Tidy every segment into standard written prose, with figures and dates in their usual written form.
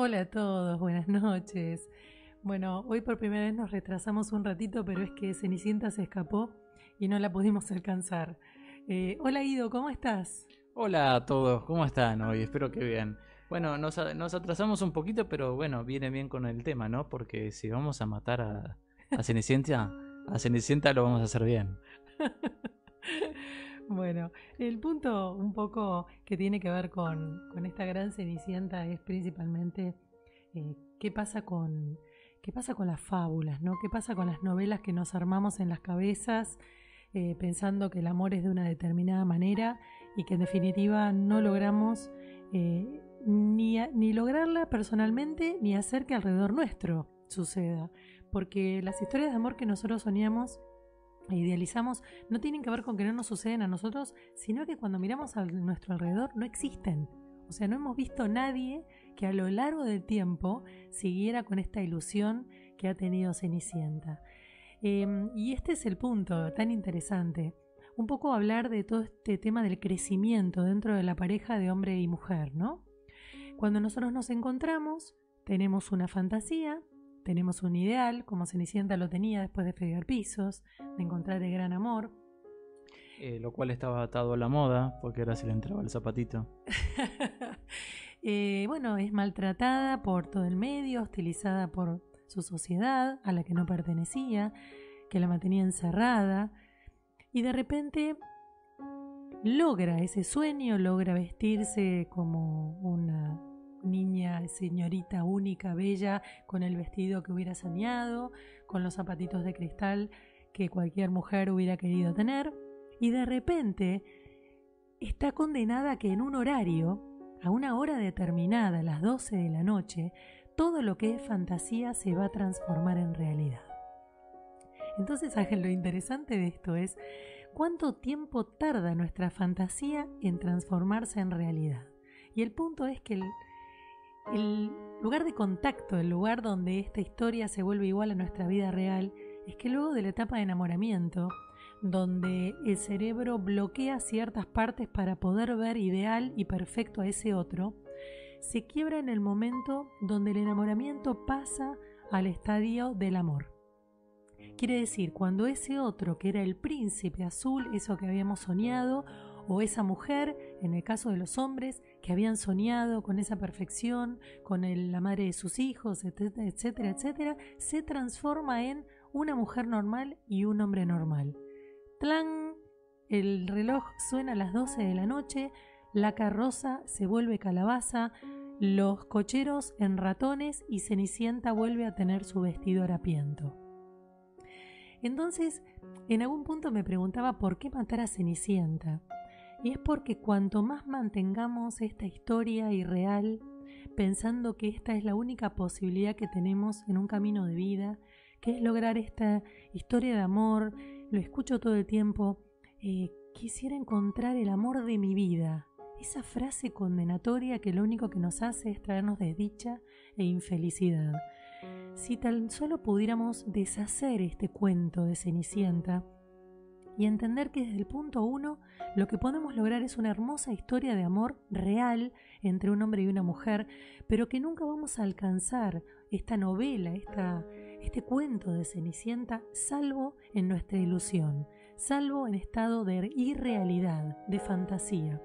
Hola a todos, buenas noches. Bueno, hoy por primera vez nos retrasamos un ratito, pero es que Cenicienta se escapó y no la pudimos alcanzar. Hola Ido, ¿cómo estás? Hola a todos, ¿cómo están hoy? Espero que bien. Bueno, nos atrasamos un poquito, pero bueno, viene bien con el tema, ¿no? Porque si vamos a matar a Cenicienta, a Cenicienta lo vamos a hacer bien. Bueno, el punto un poco que tiene que ver con esta gran Cenicienta es principalmente qué pasa con las fábulas, ¿no? ¿Qué pasa con las novelas que nos armamos en las cabezas pensando que el amor es de una determinada manera y que en definitiva no logramos ni lograrla personalmente ni hacer que alrededor nuestro suceda? Porque las historias de amor que nosotros soñamos e idealizamos no tienen que ver con que no nos suceden a nosotros, sino que cuando miramos a nuestro alrededor no existen. O sea, no hemos visto a nadie que a lo largo del tiempo siguiera con esta ilusión que ha tenido Cenicienta. Y este es el punto tan interesante. Un poco hablar de todo este tema del crecimiento dentro de la pareja de hombre y mujer, ¿no? Cuando nosotros nos encontramos, tenemos una fantasía, tenemos un ideal, como Cenicienta lo tenía después de fregar pisos, de encontrar el gran amor. Lo cual estaba atado a la moda, porque ahora se le entraba el zapatito. Bueno, es maltratada por todo el medio, hostilizada por su sociedad, a la que no pertenecía, que la mantenía encerrada. Y de repente logra ese sueño, logra vestirse como una niña, señorita única, bella, con el vestido que hubiera soñado, con los zapatitos de cristal que cualquier mujer hubiera querido tener. Y de repente está condenada a que en un horario, a una hora determinada, a las 12 de la noche, todo lo que es fantasía se va a transformar en realidad. Entonces, Ángel, lo interesante de esto es cuánto tiempo tarda nuestra fantasía en transformarse en realidad. Y el punto es que el lugar de contacto, el lugar donde esta historia se vuelve igual a nuestra vida real, es que luego de la etapa de enamoramiento, donde el cerebro bloquea ciertas partes para poder ver ideal y perfecto a ese otro, se quiebra en el momento donde el enamoramiento pasa al estadio del amor. Quiere decir, cuando ese otro, que era el príncipe azul, eso que habíamos soñado, o esa mujer, en el caso de los hombres, que habían soñado con esa perfección, con la madre de sus hijos, etcétera, etcétera, se transforma en una mujer normal y un hombre normal. ¡Tlan! El reloj suena a las 12 de la noche, la carroza se vuelve calabaza, los cocheros en ratones y Cenicienta vuelve a tener su vestido harapiento. Entonces, en algún punto me preguntaba por qué matar a Cenicienta. Y es porque cuanto más mantengamos esta historia irreal, pensando que esta es la única posibilidad que tenemos en un camino de vida, que es lograr esta historia de amor, lo escucho todo el tiempo, quisiera encontrar el amor de mi vida. Esa frase condenatoria que lo único que nos hace es traernos desdicha e infelicidad. Si tan solo pudiéramos deshacer este cuento de Cenicienta y entender que desde el punto 1 lo que podemos lograr es una hermosa historia de amor real entre un hombre y una mujer, pero que nunca vamos a alcanzar esta novela, este cuento de Cenicienta, salvo en nuestra ilusión, salvo en estado de irrealidad, de fantasía.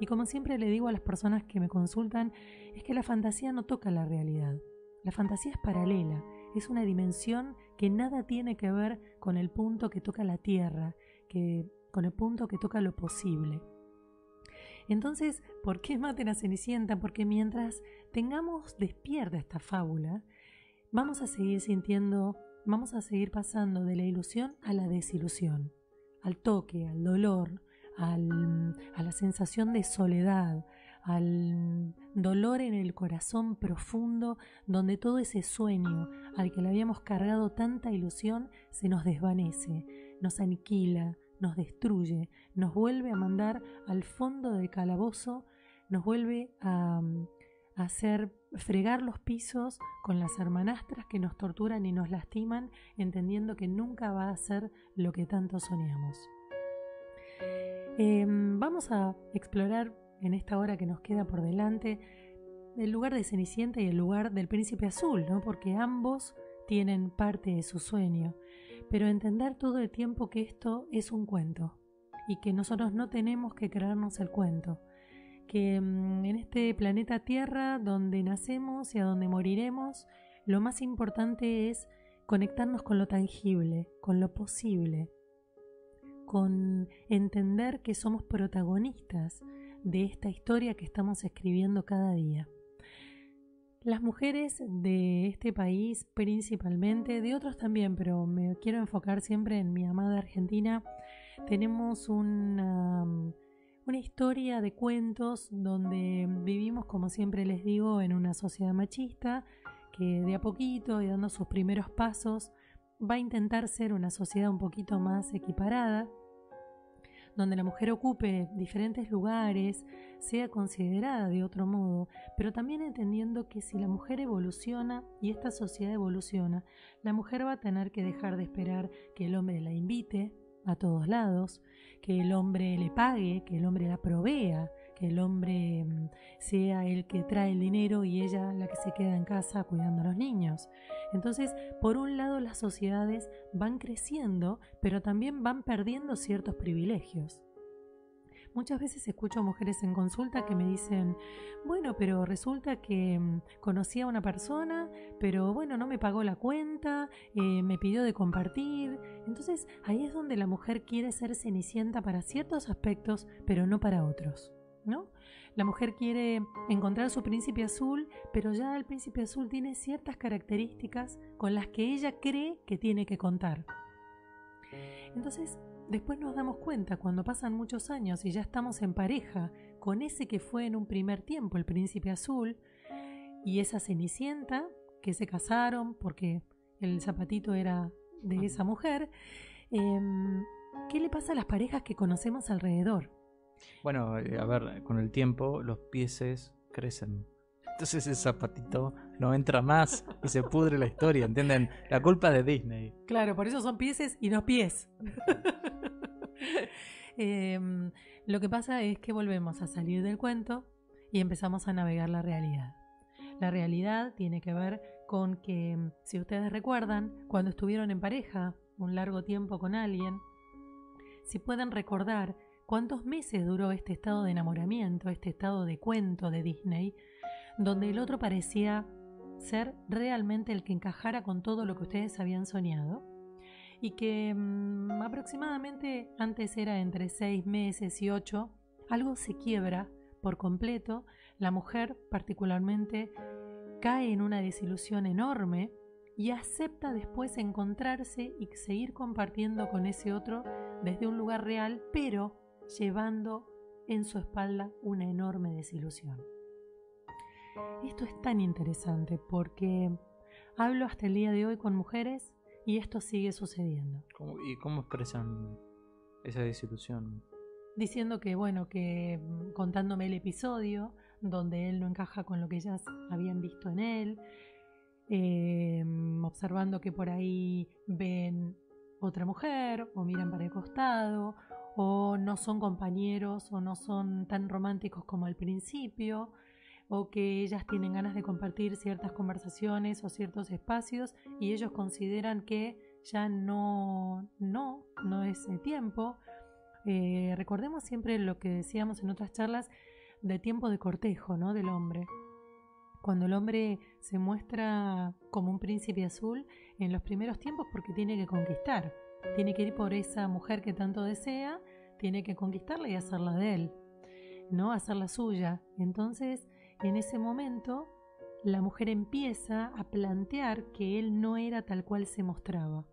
Y como siempre le digo a las personas que me consultan, es que la fantasía no toca la realidad. La fantasía es paralela, es una dimensión que nada tiene que ver con el punto que toca la tierra, con el punto que toca lo posible. Entonces, ¿por qué maten a Cenicienta? Porque mientras tengamos despierta esta fábula, vamos a seguir sintiendo, vamos a seguir pasando de la ilusión a la desilusión, al toque, al dolor, a la sensación de soledad, al dolor en el corazón profundo donde todo ese sueño al que le habíamos cargado tanta ilusión se nos desvanece, nos aniquila, nos destruye, nos vuelve a mandar al fondo del calabozo, nos vuelve a hacer fregar los pisos con las hermanastras que nos torturan y nos lastiman, entendiendo que nunca va a ser lo que tanto soñamos. Vamos a explorar en esta hora que nos queda por delante, del lugar de Cenicienta y el lugar del Príncipe Azul, ¿no? Porque ambos tienen parte de su sueño, pero entender todo el tiempo que esto es un cuento y que nosotros no tenemos que creernos el cuento, que en este planeta Tierra donde nacemos y a donde moriremos, lo más importante es conectarnos con lo tangible, con lo posible, con entender que somos protagonistas de esta historia que estamos escribiendo cada día. Las mujeres de este país principalmente, de otros también, pero me quiero enfocar siempre en mi amada Argentina, tenemos una historia de cuentos donde vivimos, como siempre les digo, en una sociedad machista que de a poquito y dando sus primeros pasos va a intentar ser una sociedad un poquito más equiparada, donde la mujer ocupe diferentes lugares, sea considerada de otro modo, pero también entendiendo que si la mujer evoluciona y esta sociedad evoluciona, la mujer va a tener que dejar de esperar que el hombre la invite a todos lados, que el hombre le pague, que el hombre la provea, que el hombre sea el que trae el dinero y ella la que se queda en casa cuidando a los niños. Entonces, por un lado, las sociedades van creciendo, pero también van perdiendo ciertos privilegios. Muchas veces escucho mujeres en consulta que me dicen, bueno, pero resulta que conocí a una persona, pero bueno, no me pagó la cuenta, me pidió de compartir. Entonces ahí es donde la mujer quiere ser Cenicienta para ciertos aspectos, pero no para otros, ¿no? La mujer quiere encontrar su príncipe azul, pero ya el príncipe azul tiene ciertas características con las que ella cree que tiene que contar. Entonces, después nos damos cuenta cuando pasan muchos años y ya estamos en pareja con ese que fue en un primer tiempo el príncipe azul y esa Cenicienta que se casaron porque el zapatito era de esa mujer. ¿Qué le pasa a las parejas que conocemos alrededor? Bueno, a ver, con el tiempo los pieses crecen. Entonces ese zapatito no entra más y se pudre la historia, ¿entienden? La culpa es de Disney. Claro, por eso son pieces y no pies. Lo que pasa es que volvemos a salir del cuento y empezamos a navegar la realidad. La realidad tiene que ver con que, si ustedes recuerdan, cuando estuvieron en pareja un largo tiempo con alguien, si pueden recordar cuántos meses duró este estado de enamoramiento, este estado de cuento de Disney, donde el otro parecía ser realmente el que encajara con todo lo que ustedes habían soñado y que aproximadamente antes era entre 6 meses y 8, algo se quiebra por completo, la mujer particularmente cae en una desilusión enorme y acepta después encontrarse y seguir compartiendo con ese otro desde un lugar real, pero llevando en su espalda una enorme desilusión. Esto es tan interesante porque hablo hasta el día de hoy con mujeres y esto sigue sucediendo. ¿Y cómo expresan esa desilusión? Diciendo que, bueno, que contándome el episodio donde él no encaja con lo que ellas habían visto en él, observando que por ahí ven otra mujer o miran para el costado o no son compañeros o no son tan románticos como al principio, o que ellas tienen ganas de compartir ciertas conversaciones o ciertos espacios y ellos consideran que ya no es el tiempo. Recordemos siempre lo que decíamos en otras charlas de tiempo de cortejo, ¿no? Del hombre. Cuando el hombre se muestra como un príncipe azul en los primeros tiempos porque tiene que conquistar, tiene que ir por esa mujer que tanto desea, tiene que conquistarla y hacerla de él, ¿no? Hacerla suya. Entonces, en ese momento, la mujer empieza a plantear que él no era tal cual se mostraba.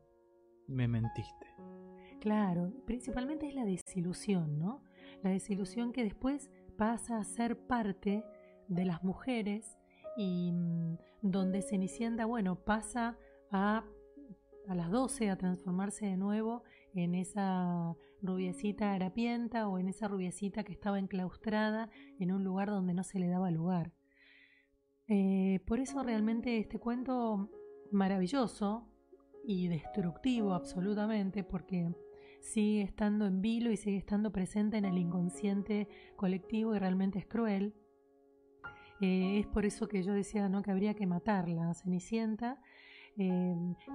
Me mentiste. Claro, principalmente es la desilusión, ¿no? La desilusión que después pasa a ser parte de las mujeres y donde Cenicienta, bueno, pasa a las 12 a transformarse de nuevo en esa rubiecita harapienta o en esa rubiecita que estaba enclaustrada en un lugar donde no se le daba lugar. Por eso realmente este cuento maravilloso y destructivo absolutamente, porque sigue estando en vilo y sigue estando presente en el inconsciente colectivo y realmente es cruel. Es por eso que yo decía, ¿no?, que habría que matarla a Cenicienta.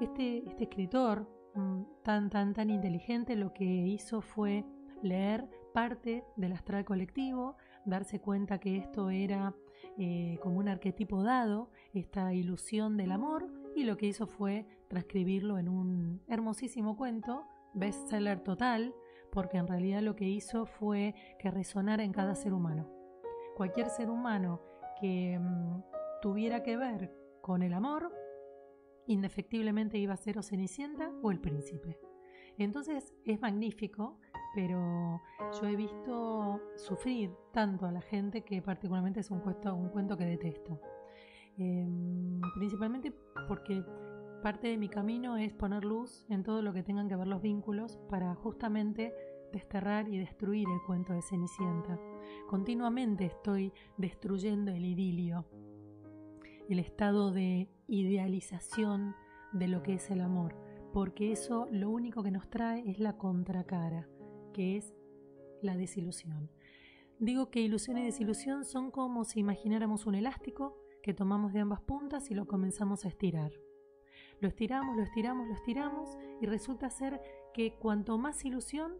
Este escritor tan inteligente, lo que hizo fue leer parte del astral colectivo, darse cuenta que esto era como un arquetipo dado, esta ilusión del amor, y lo que hizo fue transcribirlo en un hermosísimo cuento, bestseller total, porque en realidad lo que hizo fue que resonara en cada ser humano. Cualquier ser humano que tuviera que ver con el amor, indefectiblemente iba a ser o Cenicienta o el príncipe. Entonces es magnífico, pero yo he visto sufrir tanto a la gente que particularmente es un cuento que detesto. Principalmente porque parte de mi camino es poner luz en todo lo que tengan que ver los vínculos para justamente desterrar y destruir el cuento de Cenicienta. Continuamente estoy destruyendo el idilio, el estado de idealización de lo que es el amor, porque eso lo único que nos trae es la contracara, que es la desilusión. Digo que ilusión y desilusión son como si imagináramos un elástico que tomamos de ambas puntas y lo comenzamos a estirar. Lo estiramos, lo estiramos, lo estiramos, y resulta ser que cuanto más ilusión,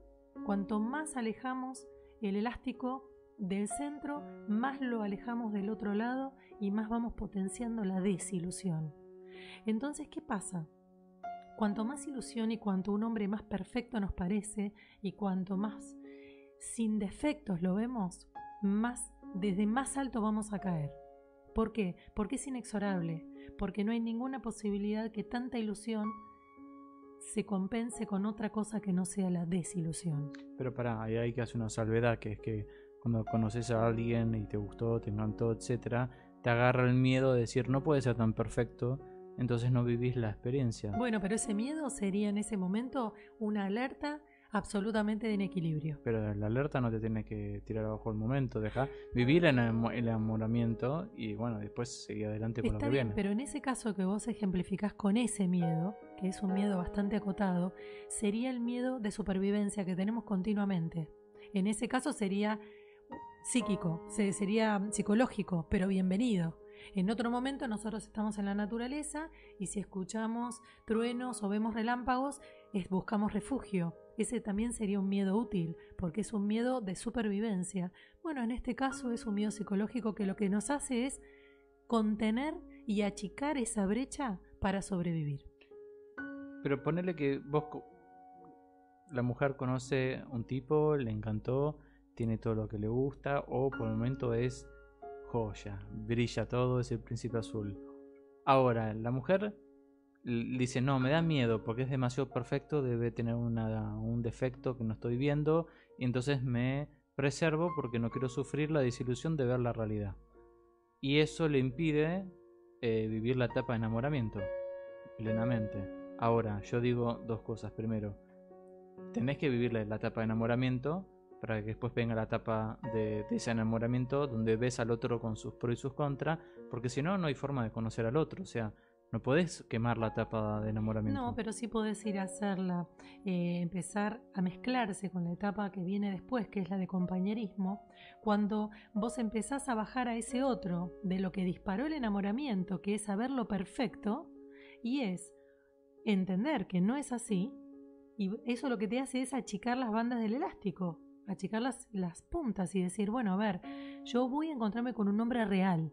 cuanto más alejamos el elástico del centro, más lo alejamos del otro lado y más vamos potenciando la desilusión. Entonces, ¿qué pasa? Cuanto más ilusión y cuanto un hombre más perfecto nos parece y cuanto más sin defectos lo vemos, más desde más alto vamos a caer. ¿Por qué? Porque es inexorable, porque no hay ninguna posibilidad que tanta ilusión se compense con otra cosa que no sea la desilusión. Pero pará, hay que hacer una salvedad, que es que cuando conoces a alguien y te gustó, te encantó, etcétera, te agarra el miedo de decir no puede ser tan perfecto, entonces no vivís la experiencia. Bueno, pero ese miedo sería en ese momento una alerta absolutamente de inequilibrio. Pero la alerta no te tiene que tirar abajo el momento, deja vivir el enamoramiento y bueno, después seguir adelante con lo que viene. Pero en ese caso que vos ejemplificás con ese miedo, que es un miedo bastante acotado, sería el miedo de supervivencia que tenemos continuamente. En ese caso sería psíquico, sería psicológico, pero bienvenido. En otro momento nosotros estamos en la naturaleza y si escuchamos truenos o vemos relámpagos, buscamos refugio. Ese también sería un miedo útil, porque es un miedo de supervivencia. Bueno, en este caso es un miedo psicológico que lo que nos hace es contener y achicar esa brecha para sobrevivir. Pero ponele que vos, la mujer conoce un tipo, le encantó, tiene todo lo que le gusta, o por el momento es joya, brilla todo, es el príncipe azul. Ahora, la mujer dice, no, me da miedo porque es demasiado perfecto, debe tener un defecto que no estoy viendo, y entonces me preservo porque no quiero sufrir la desilusión de ver la realidad. Y eso le impide vivir la etapa de enamoramiento plenamente. Ahora, yo digo dos cosas. Primero, tenés que vivir la etapa de enamoramiento para que después venga la etapa de ese enamoramiento donde ves al otro con sus pros y sus contras, porque si no, no hay forma de conocer al otro, o sea, no podés quemar la etapa de enamoramiento. No, pero sí podés ir a hacerla, empezar a mezclarse con la etapa que viene después, que es la de compañerismo, cuando vos empezás a bajar a ese otro de lo que disparó el enamoramiento, que es saber lo perfecto, y es entender que no es así, y eso lo que te hace es achicar las bandas del elástico, achicar las puntas y decir, bueno, a ver, yo voy a encontrarme con un hombre real.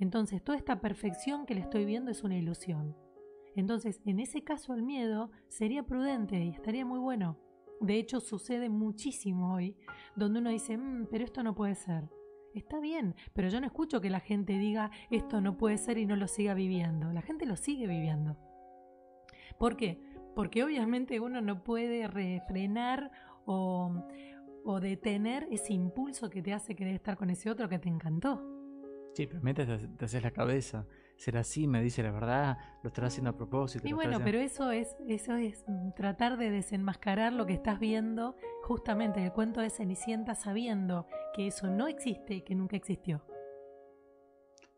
Entonces, toda esta perfección que le estoy viendo es una ilusión. Entonces, en ese caso el miedo sería prudente y estaría muy bueno. De hecho, sucede muchísimo hoy, donde uno dice, pero esto no puede ser. Está bien, pero yo no escucho que la gente diga, esto no puede ser y no lo siga viviendo. La gente lo sigue viviendo. ¿Por qué? Porque obviamente uno no puede refrenar o detener ese impulso que te hace querer estar con ese otro que te encantó. Sí, pero te haces la cabeza. Será así, me dice la verdad, lo estará haciendo a propósito. Y bueno, pero eso es tratar de desenmascarar lo que estás viendo justamente en el cuento de Cenicienta, sabiendo que eso no existe y que nunca existió.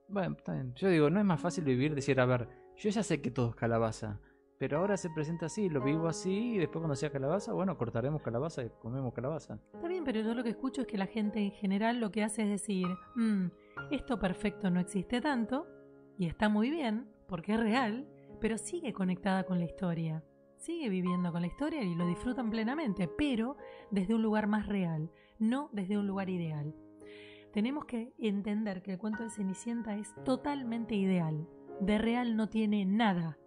Bueno, está bien. Yo digo, no es más fácil vivir, decir, a ver, yo ya sé que todo es calabaza, pero ahora se presenta así, lo vivo así, y después cuando sea calabaza, bueno, cortaremos calabaza y comemos calabaza. Está bien, pero yo lo que escucho es que la gente en general lo que hace es decir, Esto perfecto no existe tanto y está muy bien porque es real, pero sigue conectada con la historia, sigue viviendo con la historia y lo disfrutan plenamente, pero desde un lugar más real, no desde un lugar ideal. Tenemos que entender que el cuento de Cenicienta es totalmente ideal, de real no tiene nada.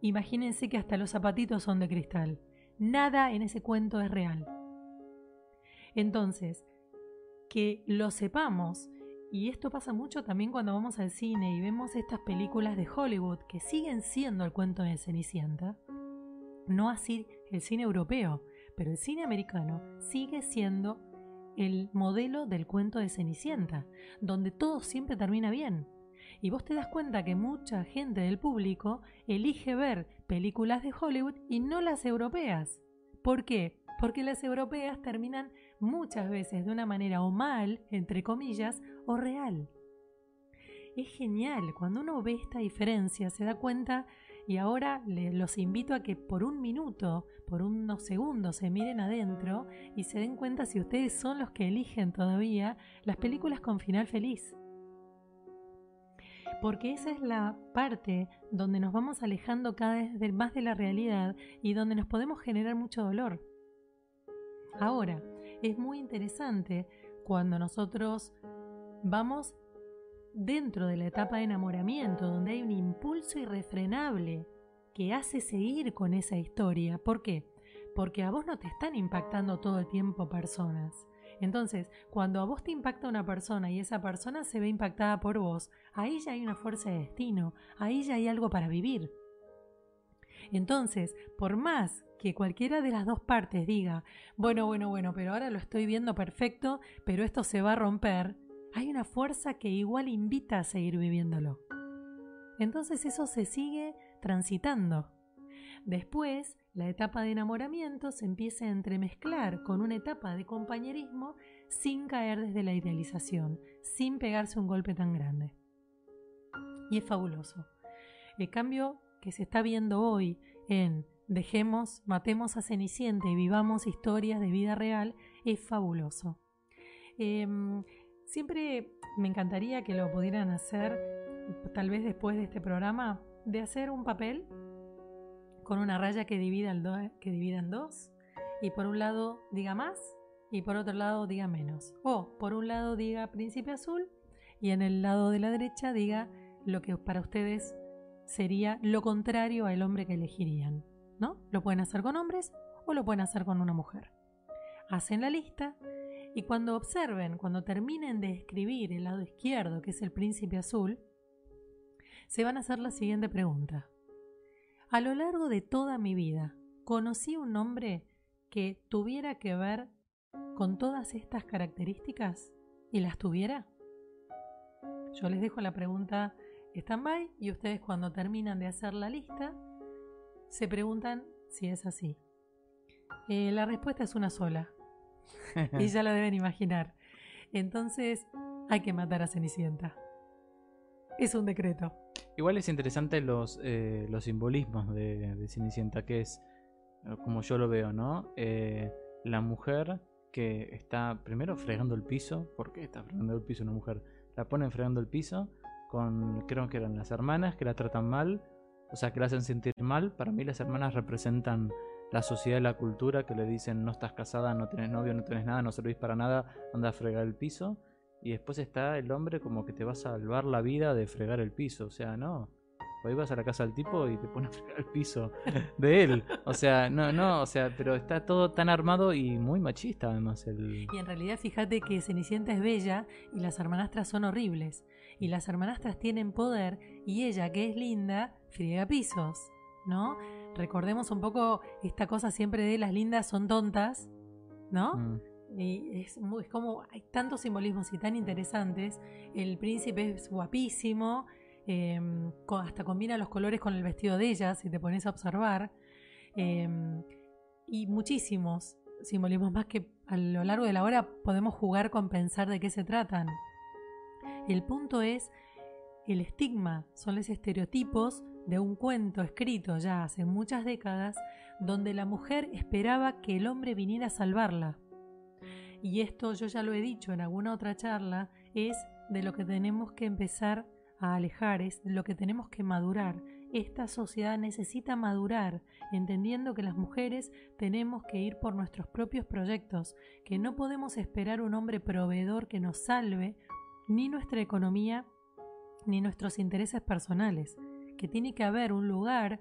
Imagínense que hasta los zapatitos son de cristal, nada en ese cuento es real. Entonces, que lo sepamos, y esto pasa mucho también cuando vamos al cine y vemos estas películas de Hollywood que siguen siendo el cuento de Cenicienta, no así el cine europeo, pero el cine americano sigue siendo el modelo del cuento de Cenicienta, donde todo siempre termina bien. Y vos te das cuenta que mucha gente del público elige ver películas de Hollywood y no las europeas. ¿Por qué? Porque las europeas terminan muchas veces de una manera o mal, entre comillas, o real. Es genial, cuando uno ve esta diferencia se da cuenta, y ahora los invito a que por un minuto, por unos segundos se miren adentro y se den cuenta si ustedes son los que eligen todavía las películas con final feliz. Porque esa es la parte donde nos vamos alejando cada vez más de la realidad y donde nos podemos generar mucho dolor. Ahora, es muy interesante cuando nosotros vamos dentro de la etapa de enamoramiento, donde hay un impulso irrefrenable que hace seguir con esa historia. ¿Por qué? Porque a vos no te están impactando todo el tiempo personas. Entonces, cuando a vos te impacta una persona y esa persona se ve impactada por vos, ahí ya hay una fuerza de destino, ahí ya hay algo para vivir. Entonces, por más que cualquiera de las dos partes diga, bueno, pero ahora lo estoy viendo perfecto, pero esto se va a romper, hay una fuerza que igual invita a seguir viviéndolo. Entonces eso se sigue transitando. Después, la etapa de enamoramiento se empieza a entremezclar con una etapa de compañerismo sin caer desde la idealización, sin pegarse un golpe tan grande. Y es fabuloso. El cambio que se está viendo hoy en dejemos, matemos a Cenicienta y vivamos historias de vida real es fabuloso. Siempre me encantaría que lo pudieran hacer, tal vez después de este programa, de hacer un papel con una raya que divida en dos, y por un lado diga más y por otro lado diga menos, o por un lado diga príncipe azul y en el lado de la derecha diga lo que para ustedes sería lo contrario al hombre que elegirían, ¿no? Lo pueden hacer con hombres o lo pueden hacer con una mujer. Hacen la lista y cuando observen, cuando terminen de escribir el lado izquierdo, que es el príncipe azul, se van a hacer la siguiente pregunta. A lo largo de toda mi vida, ¿conocí un hombre que tuviera que ver con todas estas características y las tuviera? Yo les dejo la pregunta stand-by y ustedes cuando terminan de hacer la lista se preguntan si es así. La respuesta es una sola y ya la deben imaginar. Entonces hay que matar a Cenicienta. Es un decreto. Igual es interesante los simbolismos de Cenicienta, que es, como yo lo veo, ¿no? La mujer que está primero fregando el piso. ¿Por qué está fregando el piso una mujer? La ponen fregando el piso con, creo que eran las hermanas, que la tratan mal, o sea, que la hacen sentir mal. Para mí las hermanas representan la sociedad y la cultura, que le dicen, no estás casada, no tenés novio, no tenés nada, no servís para nada, anda a fregar el piso. Y después está el hombre como que te va a salvar la vida de fregar el piso. O sea, no. Hoy vas a la casa del tipo y te pones a fregar el piso de él. O sea, no, o sea, pero está todo tan armado y muy machista además. Y en realidad fíjate que Cenicienta es bella y las hermanastras son horribles. Y las hermanastras tienen poder y ella, que es linda, friega pisos, ¿no? Recordemos un poco esta cosa siempre de las lindas son tontas, ¿no? Mm. Y es como hay tantos simbolismos y tan interesantes. El príncipe es guapísimo, hasta combina los colores con el vestido de ella, si te pones a observar, y muchísimos simbolismos más que a lo largo de la hora podemos jugar con pensar de qué se tratan. El punto es el estigma, son los estereotipos de un cuento escrito ya hace muchas décadas, donde la mujer esperaba que el hombre viniera a salvarla. Y esto yo ya lo he dicho en alguna otra charla, es de lo que tenemos que empezar a alejar, es de lo que tenemos que madurar. Esta sociedad necesita madurar, entendiendo que las mujeres tenemos que ir por nuestros propios proyectos, que no podemos esperar un hombre proveedor que nos salve ni nuestra economía ni nuestros intereses personales, que tiene que haber un lugar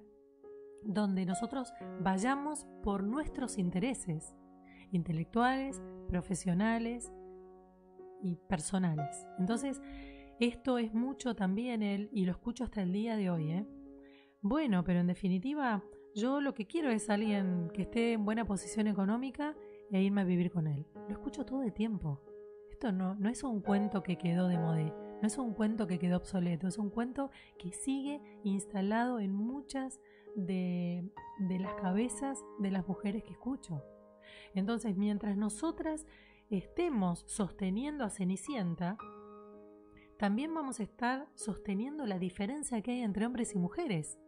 donde nosotros vayamos por nuestros intereses intelectuales, profesionales y personales. Entonces, esto es mucho también y lo escucho hasta el día de hoy, Bueno, pero en definitiva, yo lo que quiero es alguien que esté en buena posición económica e irme a vivir con él. Lo escucho todo el tiempo. Esto no es un cuento que quedó de modé, no es un cuento que quedó obsoleto, es un cuento que sigue instalado en muchas de las cabezas de las mujeres que escucho. Entonces, mientras nosotras estemos sosteniendo a Cenicienta, también vamos a estar sosteniendo la diferencia que hay entre hombres y mujeres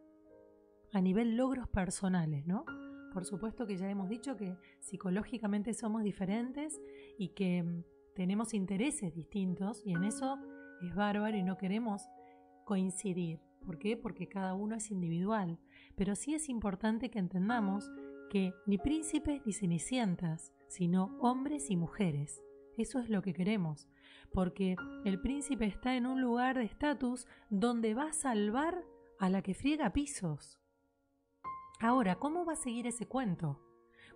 a nivel logros personales, ¿no? Por supuesto que ya hemos dicho que psicológicamente somos diferentes y que tenemos intereses distintos, y en eso es bárbaro y no queremos coincidir. ¿Por qué? Porque cada uno es individual. Pero sí es importante que entendamos que ni príncipes ni cenicientas, sino hombres y mujeres. Eso es lo que queremos, porque el príncipe está en un lugar de estatus donde va a salvar a la que friega pisos. Ahora, ¿cómo va a seguir ese cuento?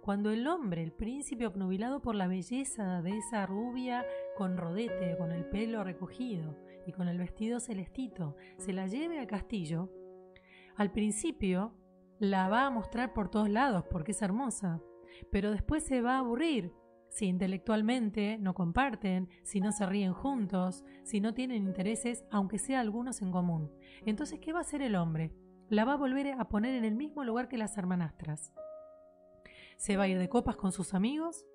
Cuando el hombre, el príncipe obnubilado por la belleza de esa rubia con rodete, con el pelo recogido y con el vestido celestito, se la lleve al castillo, al principio la va a mostrar por todos lados porque es hermosa, pero después se va a aburrir si intelectualmente no comparten, si no se ríen juntos, si no tienen intereses, aunque sea algunos en común. Entonces, ¿qué va a hacer el hombre? La va a volver a poner en el mismo lugar que las hermanastras. Se va a ir de copas con sus amigos,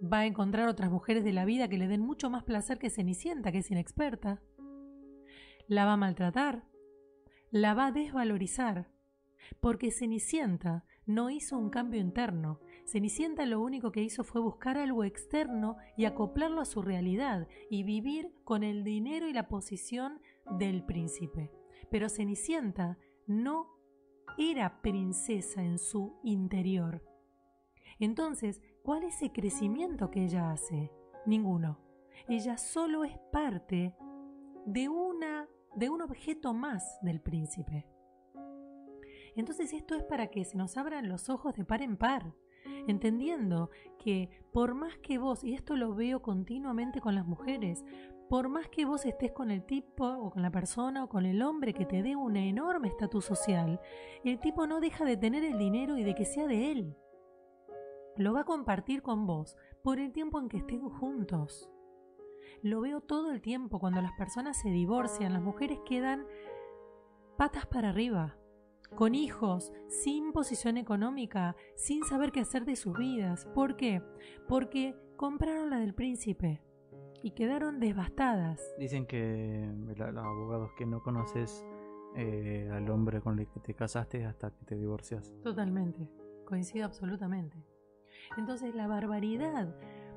va a encontrar otras mujeres de la vida que le den mucho más placer que Cenicienta, que es inexperta. La va a maltratar, la va a desvalorizar, porque Cenicienta no hizo un cambio interno. Cenicienta lo único que hizo fue buscar algo externo y acoplarlo a su realidad y vivir con el dinero y la posición del príncipe. Pero Cenicienta no era princesa en su interior. Entonces, ¿cuál es el crecimiento que ella hace? Ninguno. Ella solo es parte de un objeto más del príncipe. Entonces, esto es para que se nos abran los ojos de par en par, entendiendo que por más que vos, y esto lo veo continuamente con las mujeres, por más que vos estés con el tipo o con la persona o con el hombre que te dé un enorme estatus social, el tipo no deja de tener el dinero y de que sea de él. Lo va a compartir con vos por el tiempo en que estén juntos. Lo veo todo el tiempo cuando las personas se divorcian, las mujeres quedan patas para arriba, con hijos, sin posición económica, sin saber qué hacer de sus vidas. ¿Por qué? Porque compraron la del príncipe y quedaron devastadas. Dicen que los abogados que no conoces al hombre con el que te casaste hasta que te divorcias. Totalmente, coincido absolutamente. Entonces, la barbaridad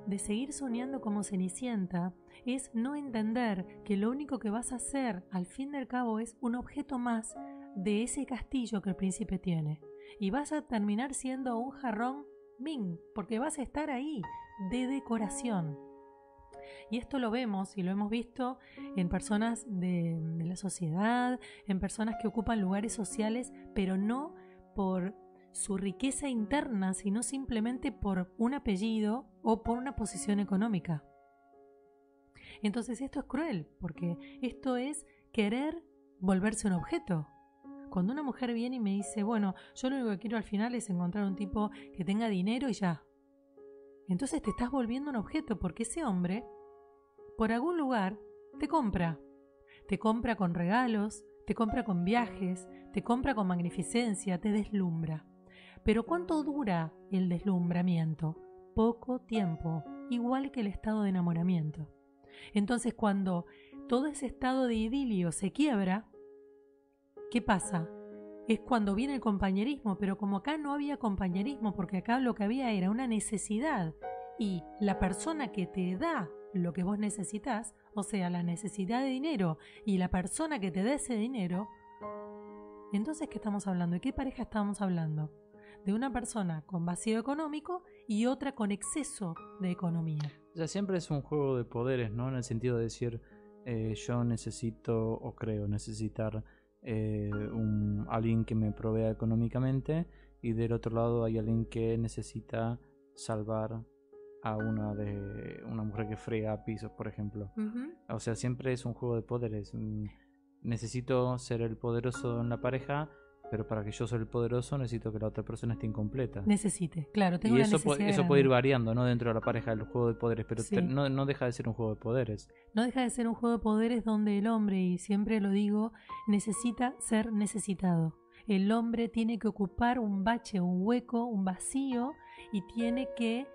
de seguir soñando como Cenicienta es no entender que lo único que vas a hacer al fin del cabo es un objeto más de ese castillo que el príncipe tiene, y vas a terminar siendo un jarrón min, porque vas a estar ahí de decoración. Y esto lo vemos y lo hemos visto en personas de la sociedad, en personas que ocupan lugares sociales, pero no por su riqueza interna, sino simplemente por un apellido o por una posición económica. Entonces, esto es cruel, porque esto es querer volverse un objeto. Cuando una mujer viene y me dice, bueno, yo lo único que quiero al final es encontrar un tipo que tenga dinero y ya. Entonces te estás volviendo un objeto, porque ese hombre, por algún lugar, te compra. Te compra con regalos, te compra con viajes, te compra con magnificencia, te deslumbra. Pero ¿cuánto dura el deslumbramiento? Poco tiempo, igual que el estado de enamoramiento. Entonces, cuando todo ese estado de idilio se quiebra, ¿qué pasa? Es cuando viene el compañerismo, pero como acá no había compañerismo, porque acá lo que había era una necesidad, y la persona que te da lo que vos necesitás, o sea, la necesidad de dinero y la persona que te dé ese dinero, entonces, ¿qué estamos hablando? ¿De qué pareja estamos hablando? De una persona con vacío económico y otra con exceso de economía. O sea, siempre es un juego de poderes, ¿no? En el sentido de decir, yo necesito o creo necesitar alguien que me provea económicamente, y del otro lado hay alguien que necesita salvar a una mujer que frega pisos, por ejemplo. O sea, siempre es un juego de poderes. Necesito ser el poderoso en la pareja, pero para que yo sea el poderoso necesito que la otra persona esté incompleta. Claro, tengo una necesidad. Y eso puede ir variando, ¿no? Dentro de la pareja, el juego de poderes, pero sí. No deja de ser un juego de poderes. No deja de ser un juego de poderes donde el hombre, y siempre lo digo, necesita ser necesitado. El hombre tiene que ocupar un bache, un hueco, un vacío, y tiene que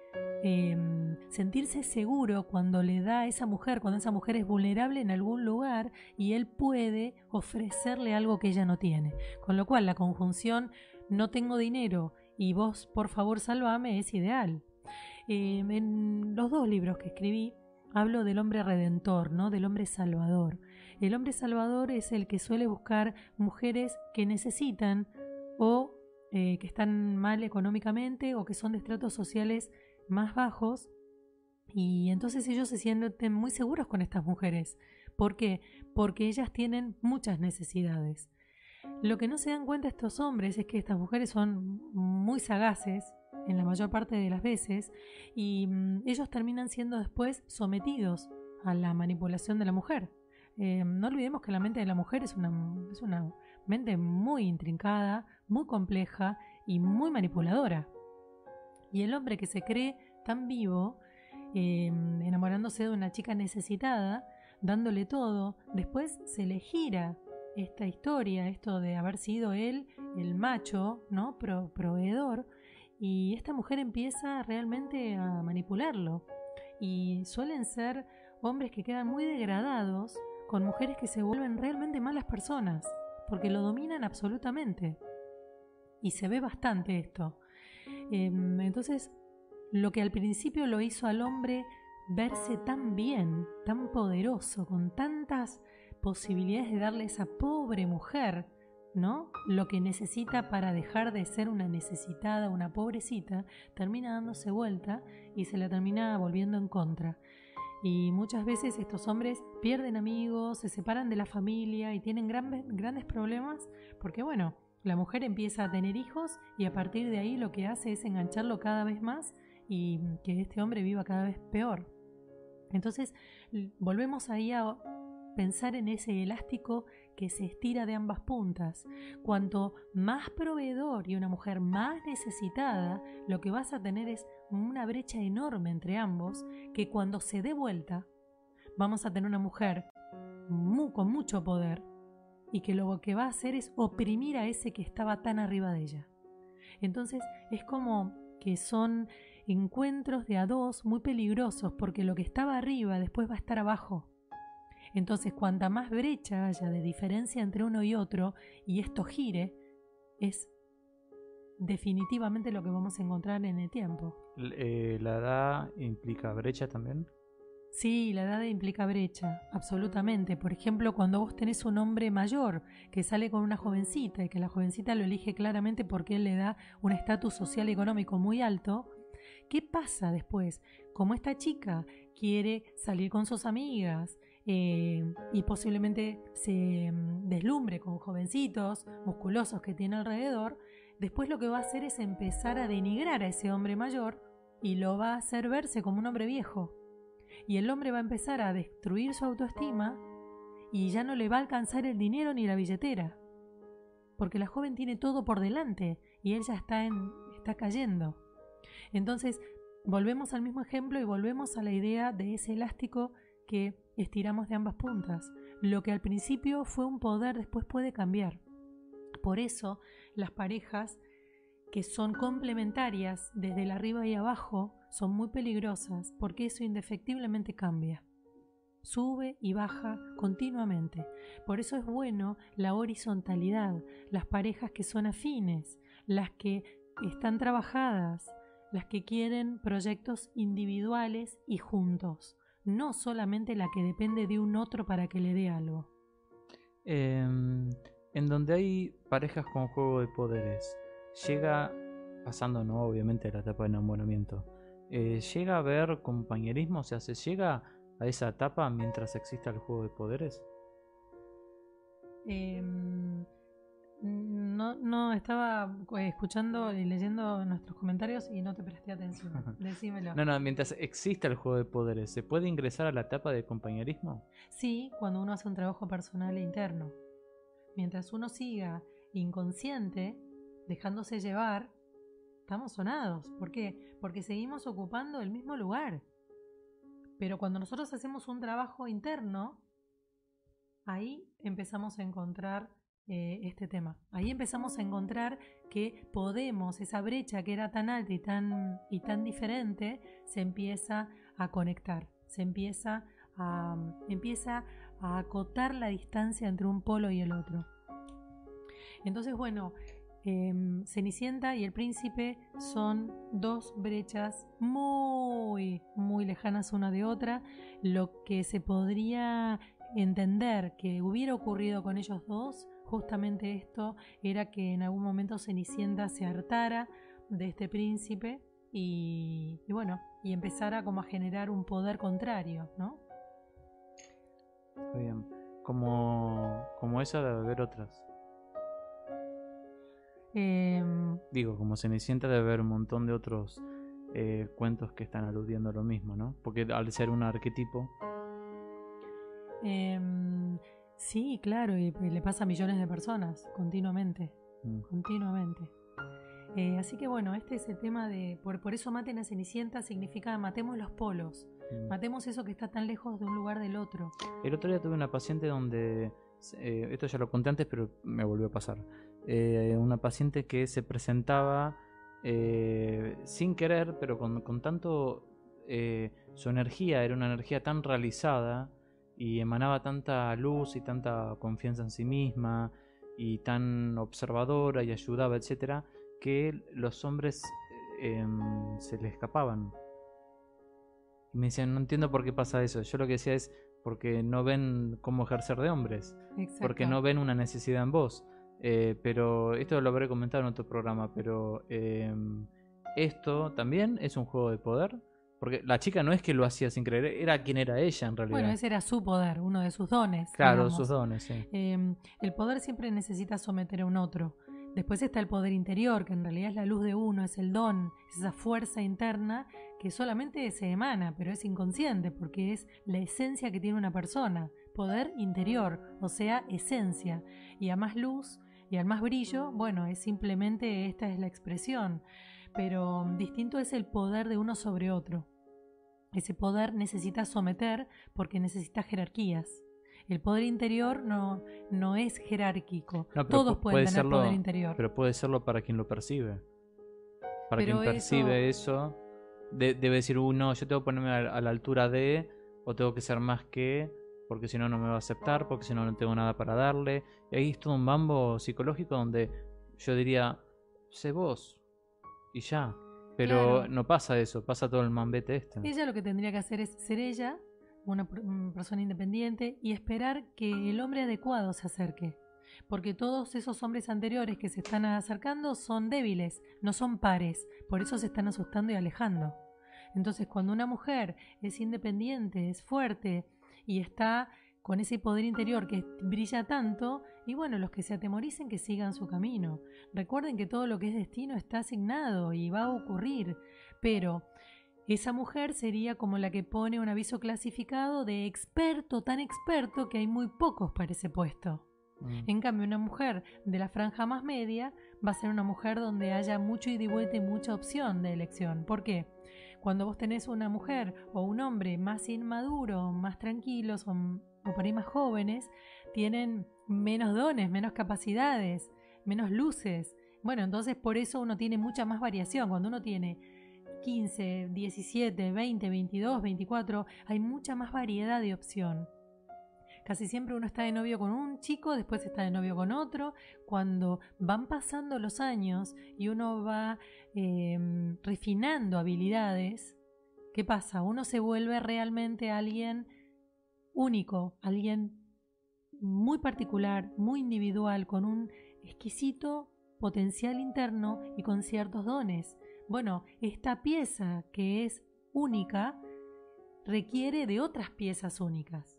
sentirse seguro cuando le da a esa mujer, cuando esa mujer es vulnerable en algún lugar y él puede ofrecerle algo que ella no tiene. Con lo cual la conjunción no tengo dinero y vos por favor sálvame es ideal. En los dos libros que escribí hablo del hombre redentor, ¿no? Del hombre salvador. El hombre salvador es el que suele buscar mujeres que necesitan o que están mal económicamente o que son de estratos sociales más bajos, y entonces ellos se sienten muy seguros con estas mujeres. ¿Por qué? Porque ellas tienen muchas necesidades. Lo que no se dan cuenta estos hombres es que estas mujeres son muy sagaces en la mayor parte de las veces, y ellos terminan siendo después sometidos a la manipulación de la mujer. No olvidemos que la mente de la mujer es una mente muy intrincada, muy compleja y muy manipuladora. Y el hombre que se cree tan vivo, enamorándose de una chica necesitada, dándole todo, después se le gira esta historia, esto de haber sido él el macho, ¿no? Proveedor, y esta mujer empieza realmente a manipularlo. Y suelen ser hombres que quedan muy degradados con mujeres que se vuelven realmente malas personas, porque lo dominan absolutamente. Y se ve bastante esto. Entonces, lo que al principio lo hizo al hombre verse tan bien, tan poderoso, con tantas posibilidades de darle a esa pobre mujer, ¿no?, lo que necesita para dejar de ser una necesitada, una pobrecita, termina dándose vuelta y se la termina volviendo en contra. Y muchas veces estos hombres pierden amigos, se separan de la familia y tienen grandes problemas porque, bueno, la mujer empieza a tener hijos y a partir de ahí lo que hace es engancharlo cada vez más y que este hombre viva cada vez peor. Entonces volvemos ahí a pensar en ese elástico que se estira de ambas puntas. Cuanto más proveedor y una mujer más necesitada, lo que vas a tener es una brecha enorme entre ambos, que cuando se dé vuelta vamos a tener una mujer con mucho poder y que lo que va a hacer es oprimir a ese que estaba tan arriba de ella. Entonces es como que son encuentros de a dos muy peligrosos, porque lo que estaba arriba después va a estar abajo. Entonces cuanta más brecha haya de diferencia entre uno y otro y esto gire, es definitivamente lo que vamos a encontrar en el tiempo. ¿La edad implica brecha también? Sí, la edad implica brecha, absolutamente. Por ejemplo, cuando vos tenés un hombre mayor que sale con una jovencita y que la jovencita lo elige claramente porque él le da un estatus social y económico muy alto, ¿qué pasa después? Como esta chica quiere salir con sus amigas y posiblemente se deslumbre con jovencitos musculosos que tiene alrededor, después lo que va a hacer es empezar a denigrar a ese hombre mayor y lo va a hacer verse como un hombre viejo. Y el hombre va a empezar a destruir su autoestima y ya no le va a alcanzar el dinero ni la billetera. Porque la joven tiene todo por delante y él ya está cayendo. Entonces, volvemos al mismo ejemplo y volvemos a la idea de ese elástico que estiramos de ambas puntas. Lo que al principio fue un poder, después puede cambiar. Por eso, las parejas que son complementarias desde el arriba y abajo son muy peligrosas, porque eso indefectiblemente cambia. Sube y baja continuamente. Por eso es bueno la horizontalidad, las parejas que son afines, las que están trabajadas, las que quieren proyectos individuales y juntos, no solamente la que depende de un otro para que le dé algo. En donde hay parejas con juego de poderes, llega, pasando no obviamente la etapa de enamoramiento, ¿llega a haber compañerismo? O sea, ¿se llega a esa etapa mientras exista el juego de poderes? No, estaba escuchando y leyendo nuestros comentarios y no te presté atención. Decímelo. No, mientras exista el juego de poderes, ¿se puede ingresar a la etapa de compañerismo? Sí, cuando uno hace un trabajo personal e interno. Mientras uno siga inconsciente, dejándose llevar, estamos sonados. ¿Por qué? Porque seguimos ocupando el mismo lugar. Pero cuando nosotros hacemos un trabajo interno, ahí empezamos a encontrar este tema. Ahí empezamos a encontrar que podemos, esa brecha que era tan alta y tan diferente, se empieza a conectar, se empieza a acotar la distancia entre un polo y el otro. Entonces, bueno, Cenicienta y el príncipe son dos brechas muy, muy lejanas una de otra. Lo que se podría entender que hubiera ocurrido con ellos dos, justamente esto, era que en algún momento Cenicienta se hartara de este príncipe y empezara como a generar un poder contrario, ¿no? Muy bien, como esa debe haber otras. Como Cenicienta debe haber un montón de otros cuentos que están aludiendo a lo mismo, ¿no? Porque al ser un arquetipo... Sí, claro, y le pasa a millones de personas continuamente. Así que bueno, este es el tema de... Por eso maten a Cenicienta significa matemos los polos, matemos eso que está tan lejos de un lugar del otro. El otro día tuve una paciente donde... esto ya lo conté antes, pero me volvió a pasar. Una paciente que se presentaba sin querer, pero con tanto... su energía era una energía tan realizada... y emanaba tanta luz y tanta confianza en sí misma y tan observadora y ayudaba, etcétera, que los hombres se le escapaban. Y me decían, no entiendo por qué pasa eso. Yo lo que decía es porque no ven cómo ejercer de hombres. Exacto. Porque no ven una necesidad en vos. Pero esto lo habré comentado en otro programa, pero esto también es un juego de poder. Porque la chica no es que lo hacía sin creer, era quien era ella en realidad. Bueno, ese era su poder, uno de sus dones. Claro, digamos. Sus dones, sí. El poder siempre necesita someter a un otro. Después está el poder interior, que en realidad es la luz de uno, es el don, es esa fuerza interna que solamente se emana, pero es inconsciente, porque es la esencia que tiene una persona. Poder interior, o sea, esencia. Y a más luz y al más brillo, bueno, es simplemente esta es la expresión. Pero distinto es el poder de uno sobre otro. Ese poder necesita someter porque necesita jerarquías. El poder interior no es jerárquico. No, todos pueden tener serlo, poder interior. Pero puede serlo para quien lo percibe. Para pero quien percibe eso, debe decir, no, yo tengo que ponerme a la altura de, o tengo que ser más que, porque si no, no me va a aceptar, porque si no, no tengo nada para darle. Y ahí es todo un mambo psicológico donde yo diría, sé vos. Y ya, pero claro, no pasa eso, pasa todo el mambete este. Ella lo que tendría que hacer es ser ella, una persona independiente, y esperar que el hombre adecuado se acerque. Porque todos esos hombres anteriores que se están acercando son débiles, no son pares, por eso se están asustando y alejando. Entonces, cuando una mujer es independiente, es fuerte y está con ese poder interior que brilla tanto, y bueno, los que se atemoricen que sigan su camino. Recuerden que todo lo que es destino está asignado y va a ocurrir, pero esa mujer sería como la que pone un aviso clasificado de experto, tan experto que hay muy pocos para ese puesto. En cambio, una mujer de la franja más media va a ser una mujer donde haya mucho ida y vuelta y mucha opción de elección. ¿Por qué? Cuando vos tenés una mujer o un hombre más inmaduro, más tranquilos o por ahí más jóvenes, tienen menos dones, menos capacidades, menos luces. Bueno, entonces por eso uno tiene mucha más variación. Cuando uno tiene 15, 17, 20, 22, 24, hay mucha más variedad de opción. Casi siempre uno está de novio con un chico, después está de novio con otro. Cuando van pasando los años y uno va refinando habilidades, ¿Qué pasa? Uno se vuelve realmente alguien único, alguien muy particular, muy individual, con un exquisito potencial interno y con ciertos dones. Bueno, esta pieza que es única requiere de otras piezas únicas.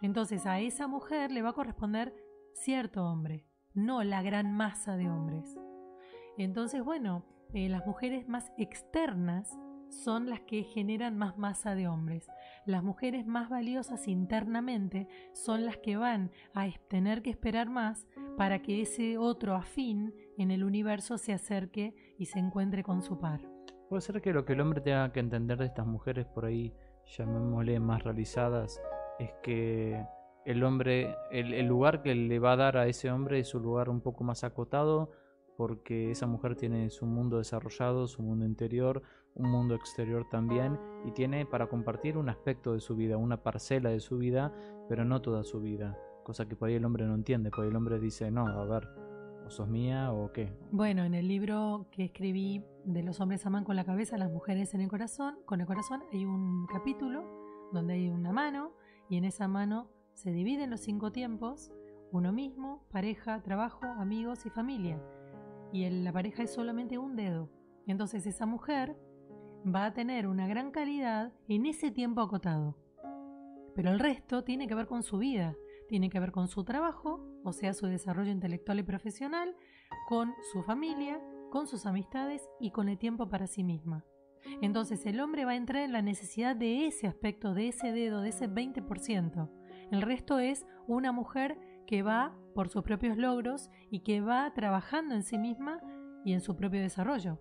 Entonces a esa mujer le va a corresponder cierto hombre, no la gran masa de hombres. Entonces, bueno, las mujeres más externas son las que generan más masa de hombres. Las mujeres más valiosas internamente son las que van a tener que esperar más para que ese otro afín en el universo se acerque y se encuentre con su par. Puede ser que lo que el hombre tenga que entender de estas mujeres por ahí, llamémosle más realizadas, es que el hombre, el lugar que le va a dar a ese hombre es un lugar un poco más acotado, porque esa mujer tiene su mundo desarrollado, su mundo interior, un mundo exterior también, y tiene para compartir un aspecto de su vida, una parcela de su vida, pero no toda su vida, cosa que por ahí el hombre no entiende, por ahí el hombre dice, no, a ver, o sos mía o qué. Bueno, en el libro que escribí de Los hombres aman con la cabeza, las mujeres en el corazón, con el corazón, hay un capítulo donde hay una mano, y en esa mano se dividen los 5 tiempos, uno mismo, pareja, trabajo, amigos y familia. Y la pareja es solamente un dedo. Entonces esa mujer va a tener una gran calidad en ese tiempo acotado. Pero el resto tiene que ver con su vida, tiene que ver con su trabajo, o sea, su desarrollo intelectual y profesional, con su familia, con sus amistades y con el tiempo para sí misma. Entonces el hombre va a entrar en la necesidad de ese aspecto, de ese dedo, de ese 20%. El resto es una mujer que va por sus propios logros y que va trabajando en sí misma y en su propio desarrollo.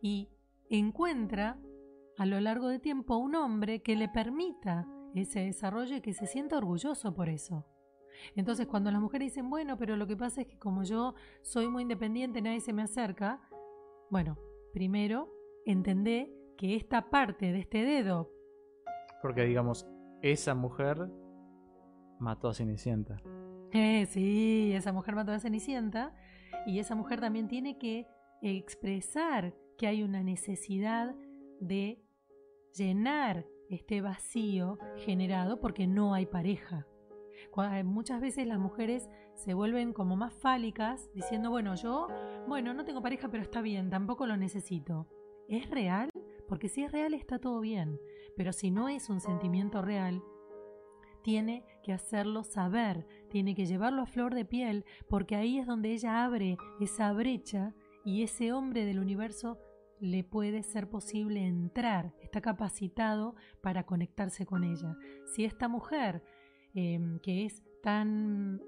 Y encuentra a lo largo de tiempo un hombre que le permita ese desarrollo y que se sienta orgulloso por eso. Entonces cuando las mujeres dicen, bueno, pero lo que pasa es que como yo soy muy independiente, nadie se me acerca. Bueno, primero entendé que esta parte de este dedo... Porque digamos, esa mujer... mató a Cenicienta. Sí, esa mujer mató a Cenicienta, y esa mujer también tiene que expresar que hay una necesidad de llenar este vacío generado porque no hay pareja. Muchas veces las mujeres se vuelven como más fálicas diciendo, bueno, no tengo pareja, pero está bien, tampoco lo necesito. ¿Es real? Porque si es real está todo bien, pero si no es un sentimiento real, tiene que hacerlo saber, tiene que llevarlo a flor de piel, porque ahí es donde ella abre esa brecha y ese hombre del universo le puede ser posible entrar, está capacitado para conectarse con ella. Si esta mujer que es tan...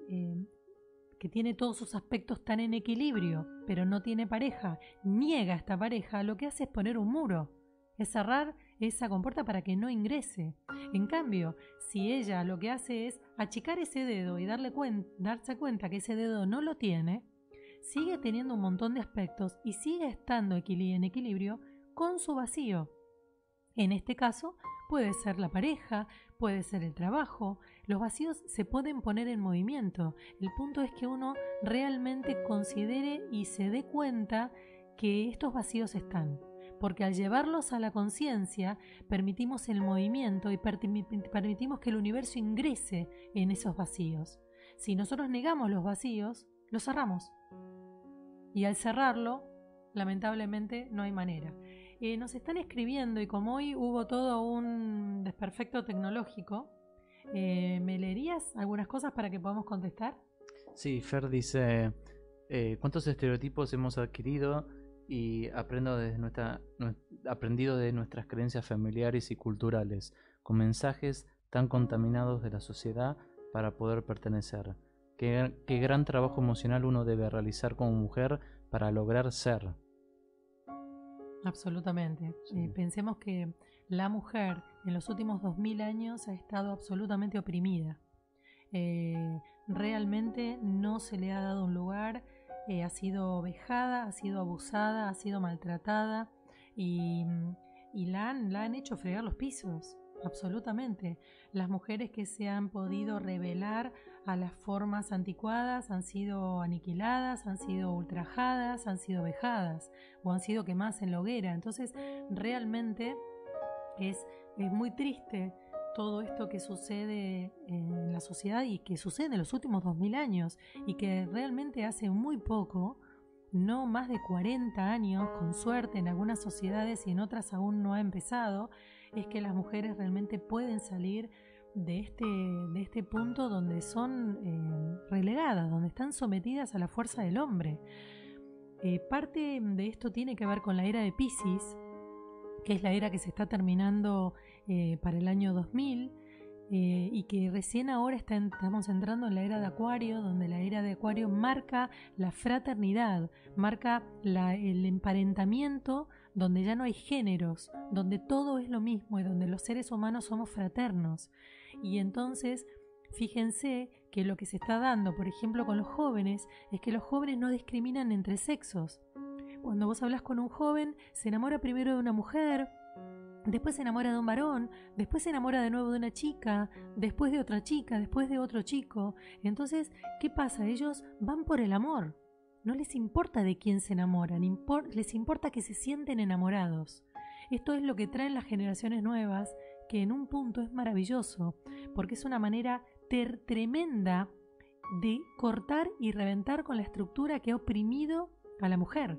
que tiene todos sus aspectos tan en equilibrio, pero no tiene pareja, niega a esta pareja, lo que hace es poner un muro, es cerrar esa compuerta para que no ingrese. En cambio, si ella lo que hace es achicar ese dedo y darse cuenta que ese dedo no lo tiene, sigue teniendo un montón de aspectos y sigue estando en equilibrio con su vacío. En este caso, puede ser la pareja, puede ser el trabajo. Los vacíos se pueden poner en movimiento. El punto es que uno realmente considere y se dé cuenta que estos vacíos están. Porque al llevarlos a la conciencia, permitimos el movimiento y permitimos que el universo ingrese en esos vacíos. Si nosotros negamos los vacíos, los cerramos. Y al cerrarlo, lamentablemente, no hay manera. Nos están escribiendo, y como hoy hubo todo un desperfecto tecnológico, ¿me leerías algunas cosas para que podamos contestar? Sí, Fer dice, ¿cuántos estereotipos hemos adquirido y aprendido de nuestras creencias familiares y culturales, con mensajes tan contaminados de la sociedad para poder pertenecer? ¿Qué gran trabajo emocional uno debe realizar como mujer para lograr ser? Absolutamente. Sí. Pensemos que la mujer en los últimos 2000 años ha estado absolutamente oprimida. Realmente no se le ha dado un lugar... ha sido vejada, ha sido abusada, ha sido maltratada y la han hecho fregar los pisos, absolutamente. Las mujeres que se han podido rebelar a las formas anticuadas han sido aniquiladas, han sido ultrajadas, han sido vejadas o han sido quemadas en la hoguera. Entonces realmente Es muy triste todo esto que sucede en la sociedad y que sucede en los últimos 2000 años y que realmente hace muy poco, no más de 40 años, con suerte en algunas sociedades y en otras aún no ha empezado, es que las mujeres realmente pueden salir de este punto donde son relegadas, donde están sometidas a la fuerza del hombre. Parte de esto tiene que ver con la era de Piscis, que es la era que se está terminando para el año 2000 y que recién ahora estamos entrando en la era de Acuario, donde la era de Acuario marca la fraternidad, marca el emparentamiento, donde ya no hay géneros, donde todo es lo mismo y donde los seres humanos somos fraternos. Y entonces, fíjense que lo que se está dando, por ejemplo, con los jóvenes, es que los jóvenes no discriminan entre sexos. Cuando vos hablas con un joven, se enamora primero de una mujer, después se enamora de un varón, después se enamora de nuevo de una chica, después de otra chica, después de otro chico. Entonces, ¿qué pasa? Ellos van por el amor. No les importa de quién se enamoran, les importa que se sienten enamorados. Esto es lo que traen las generaciones nuevas, que en un punto es maravilloso, porque es una manera tremenda de cortar y reventar con la estructura que ha oprimido a la mujer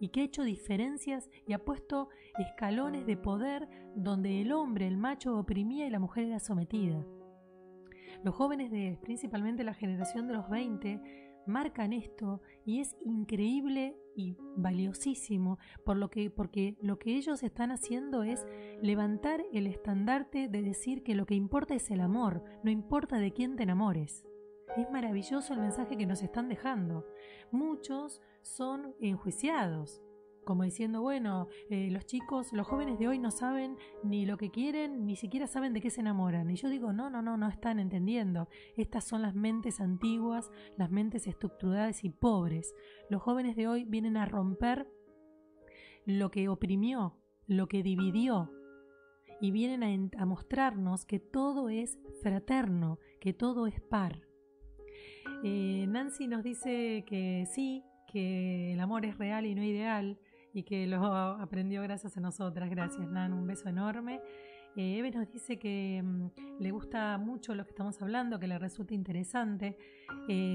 y que ha hecho diferencias y ha puesto escalones de poder donde el hombre, el macho, oprimía y la mujer era sometida. Los jóvenes, principalmente la generación de los 20, marcan esto y es increíble y valiosísimo porque lo que ellos están haciendo es levantar el estandarte de decir que lo que importa es el amor, no importa de quién te enamores. Es maravilloso el mensaje que nos están dejando. Muchos son enjuiciados, como diciendo, bueno, los jóvenes de hoy no saben ni lo que quieren, ni siquiera saben de qué se enamoran. Y yo digo, no están entendiendo. Estas son las mentes antiguas, las mentes estructuradas y pobres. Los jóvenes de hoy vienen a romper lo que oprimió, lo que dividió, y vienen a mostrarnos que todo es fraterno, que todo es par. Nancy nos dice que sí, que el amor es real y no ideal y que lo aprendió gracias a nosotras. Gracias, Nan, un beso enorme. Eve nos dice que le gusta mucho lo que estamos hablando, que le resulta interesante.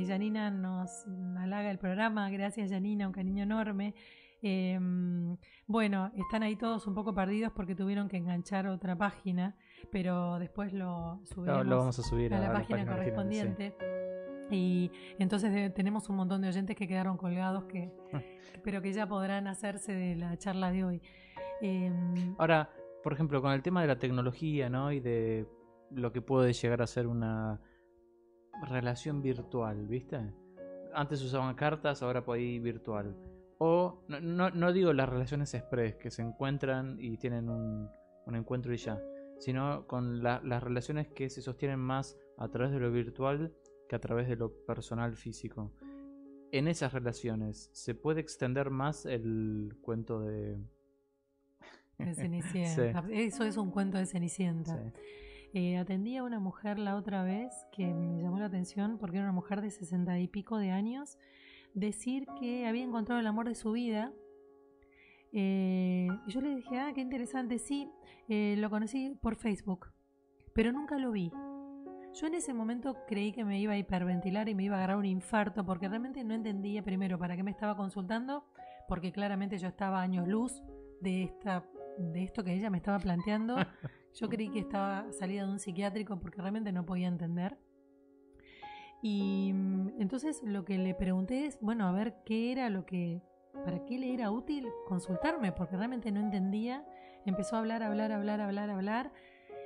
Janina nos halaga el programa. Gracias, Janina, un cariño enorme. Bueno, están ahí todos un poco perdidos porque tuvieron que enganchar otra página, pero después lo subiremos, lo vamos a subir a la página correspondiente. Sí. Y entonces tenemos un montón de oyentes que quedaron colgados, pero que ya podrán hacerse de la charla de hoy. Ahora, por ejemplo, con el tema de la tecnología, ¿no? Y de lo que puede llegar a ser una relación virtual, ¿viste? Antes usaban cartas, ahora por ahí virtual. O, no digo las relaciones express, que se encuentran y tienen un encuentro y ya, sino con las relaciones que se sostienen más a través de lo virtual que a través de lo personal físico. En esas relaciones se puede extender más el cuento de Cenicienta. Sí. Eso es un cuento de Cenicienta. Sí. Atendí a una mujer la otra vez que me llamó la atención porque era una mujer de 60 y pico de años, decir que había encontrado el amor de su vida. Yo le dije, qué interesante, sí, lo conocí por Facebook, pero nunca lo vi. Yo en ese momento creí que me iba a hiperventilar y me iba a agarrar un infarto porque realmente no entendía, primero, para qué me estaba consultando, porque claramente yo estaba años luz de esto que ella me estaba planteando. Yo creí que estaba salida de un psiquiátrico porque realmente no podía entender. Y entonces lo que le pregunté es, bueno, a ver qué era para qué le era útil consultarme, porque realmente no entendía. Empezó a hablar.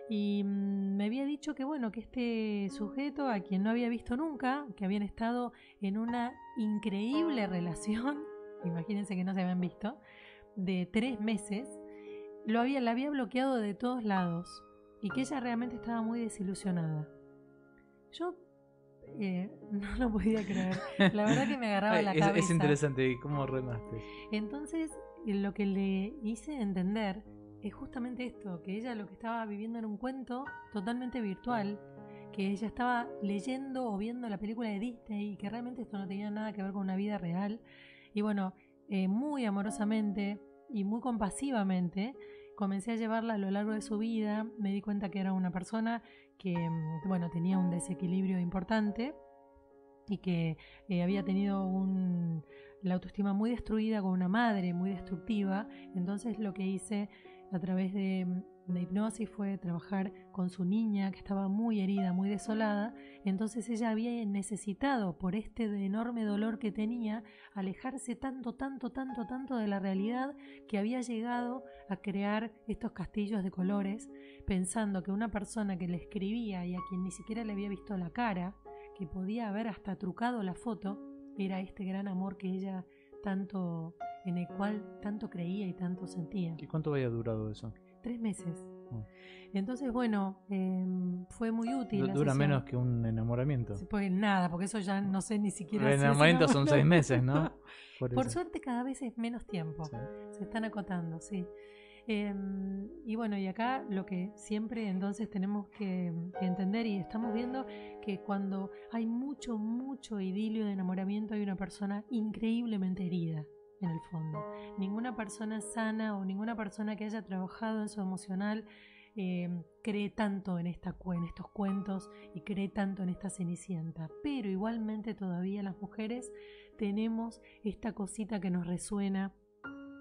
Y me había dicho que bueno, que este sujeto a quien no había visto nunca, que habían estado en una increíble relación, imagínense que no se habían visto, de 3 meses, la había bloqueado de todos lados y que ella realmente estaba muy desilusionada. Yo no lo podía creer, la verdad que me agarraba la cabeza. Es interesante, ¿cómo remaste? Entonces lo que le hice entender es justamente esto, que ella lo que estaba viviendo era un cuento totalmente virtual, que ella estaba leyendo o viendo la película de Disney y que realmente esto no tenía nada que ver con una vida real. Y bueno, muy amorosamente y muy compasivamente Comencé a llevarla a lo largo de su vida, me di cuenta que era una persona que, bueno, tenía un desequilibrio importante y que había tenido la autoestima muy destruida con una madre muy destructiva. Entonces lo que hice a través de hipnosis fue trabajar con su niña, que estaba muy herida, muy desolada. Entonces ella había necesitado, por este enorme dolor que tenía, alejarse tanto de la realidad, que había llegado a crear estos castillos de colores, pensando que una persona que le escribía y a quien ni siquiera le había visto la cara, que podía haber hasta trucado la foto, era este gran amor que ella tanto, en el cual tanto creía y tanto sentía. ¿Y cuánto había durado eso? 3 meses. Entonces, bueno, fue muy útil. Dura menos que un enamoramiento. Sí, pues nada, porque eso ya no sé ni siquiera. El enamoramiento son 6 meses, ¿no? Por suerte cada vez es menos tiempo. Sí. Se están acotando, sí. Y bueno, y acá lo que siempre entonces tenemos que entender, y estamos viendo que cuando hay mucho idilio de enamoramiento, hay una persona increíblemente herida en el fondo. Ninguna persona sana o ninguna persona que haya trabajado en su emocional cree tanto en estos cuentos y cree tanto en esta Cenicienta. Pero igualmente todavía las mujeres tenemos esta cosita que nos resuena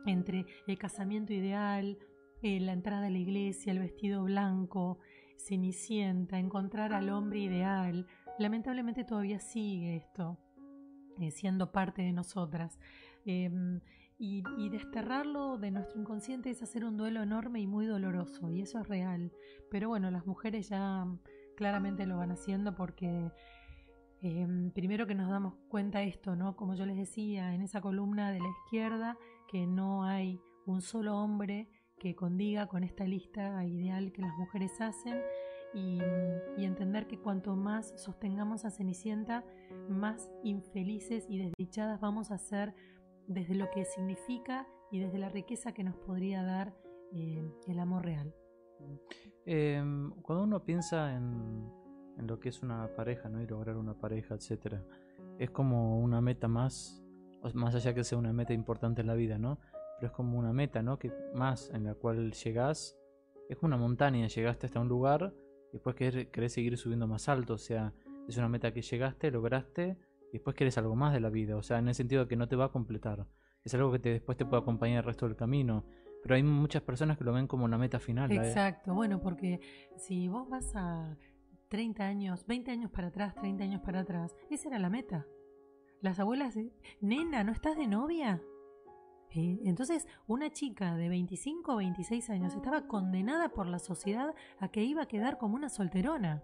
entre el casamiento ideal, la entrada a la iglesia, el vestido blanco, Cenicienta, encontrar al hombre ideal. Lamentablemente todavía sigue esto siendo parte de nosotras. Y desterrarlo de nuestro inconsciente es hacer un duelo enorme y muy doloroso, y eso es real. Pero bueno, las mujeres ya claramente lo van haciendo porque primero que nos damos cuenta esto, ¿no? Como yo les decía en esa columna de la izquierda, que no hay un solo hombre que condiga con esta lista ideal que las mujeres hacen, y entender que cuanto más sostengamos a Cenicienta, más infelices y desdichadas vamos a ser, desde lo que significa y desde la riqueza que nos podría dar el amor real. Cuando uno piensa en lo que es una pareja, ¿no? Y lograr una pareja, etcétera, es como una meta más allá que sea una meta importante en la vida, ¿no? Pero es como una meta, ¿no? Que más en la cual llegás, es como una montaña, llegaste hasta un lugar y después querés seguir subiendo más alto. O sea, es una meta que llegaste, lograste, y después quieres algo más de la vida. O sea, en el sentido de que no te va a completar. Es algo que después te puede acompañar el resto del camino. Pero hay muchas personas que lo ven como una meta final. Exacto. Bueno, porque si vos vas a 30 años, 20 años para atrás, 30 años para atrás, esa era la meta. Las abuelas, nena, ¿no estás de novia? Entonces, una chica de 25 o 26 años estaba condenada por la sociedad a que iba a quedar como una solterona.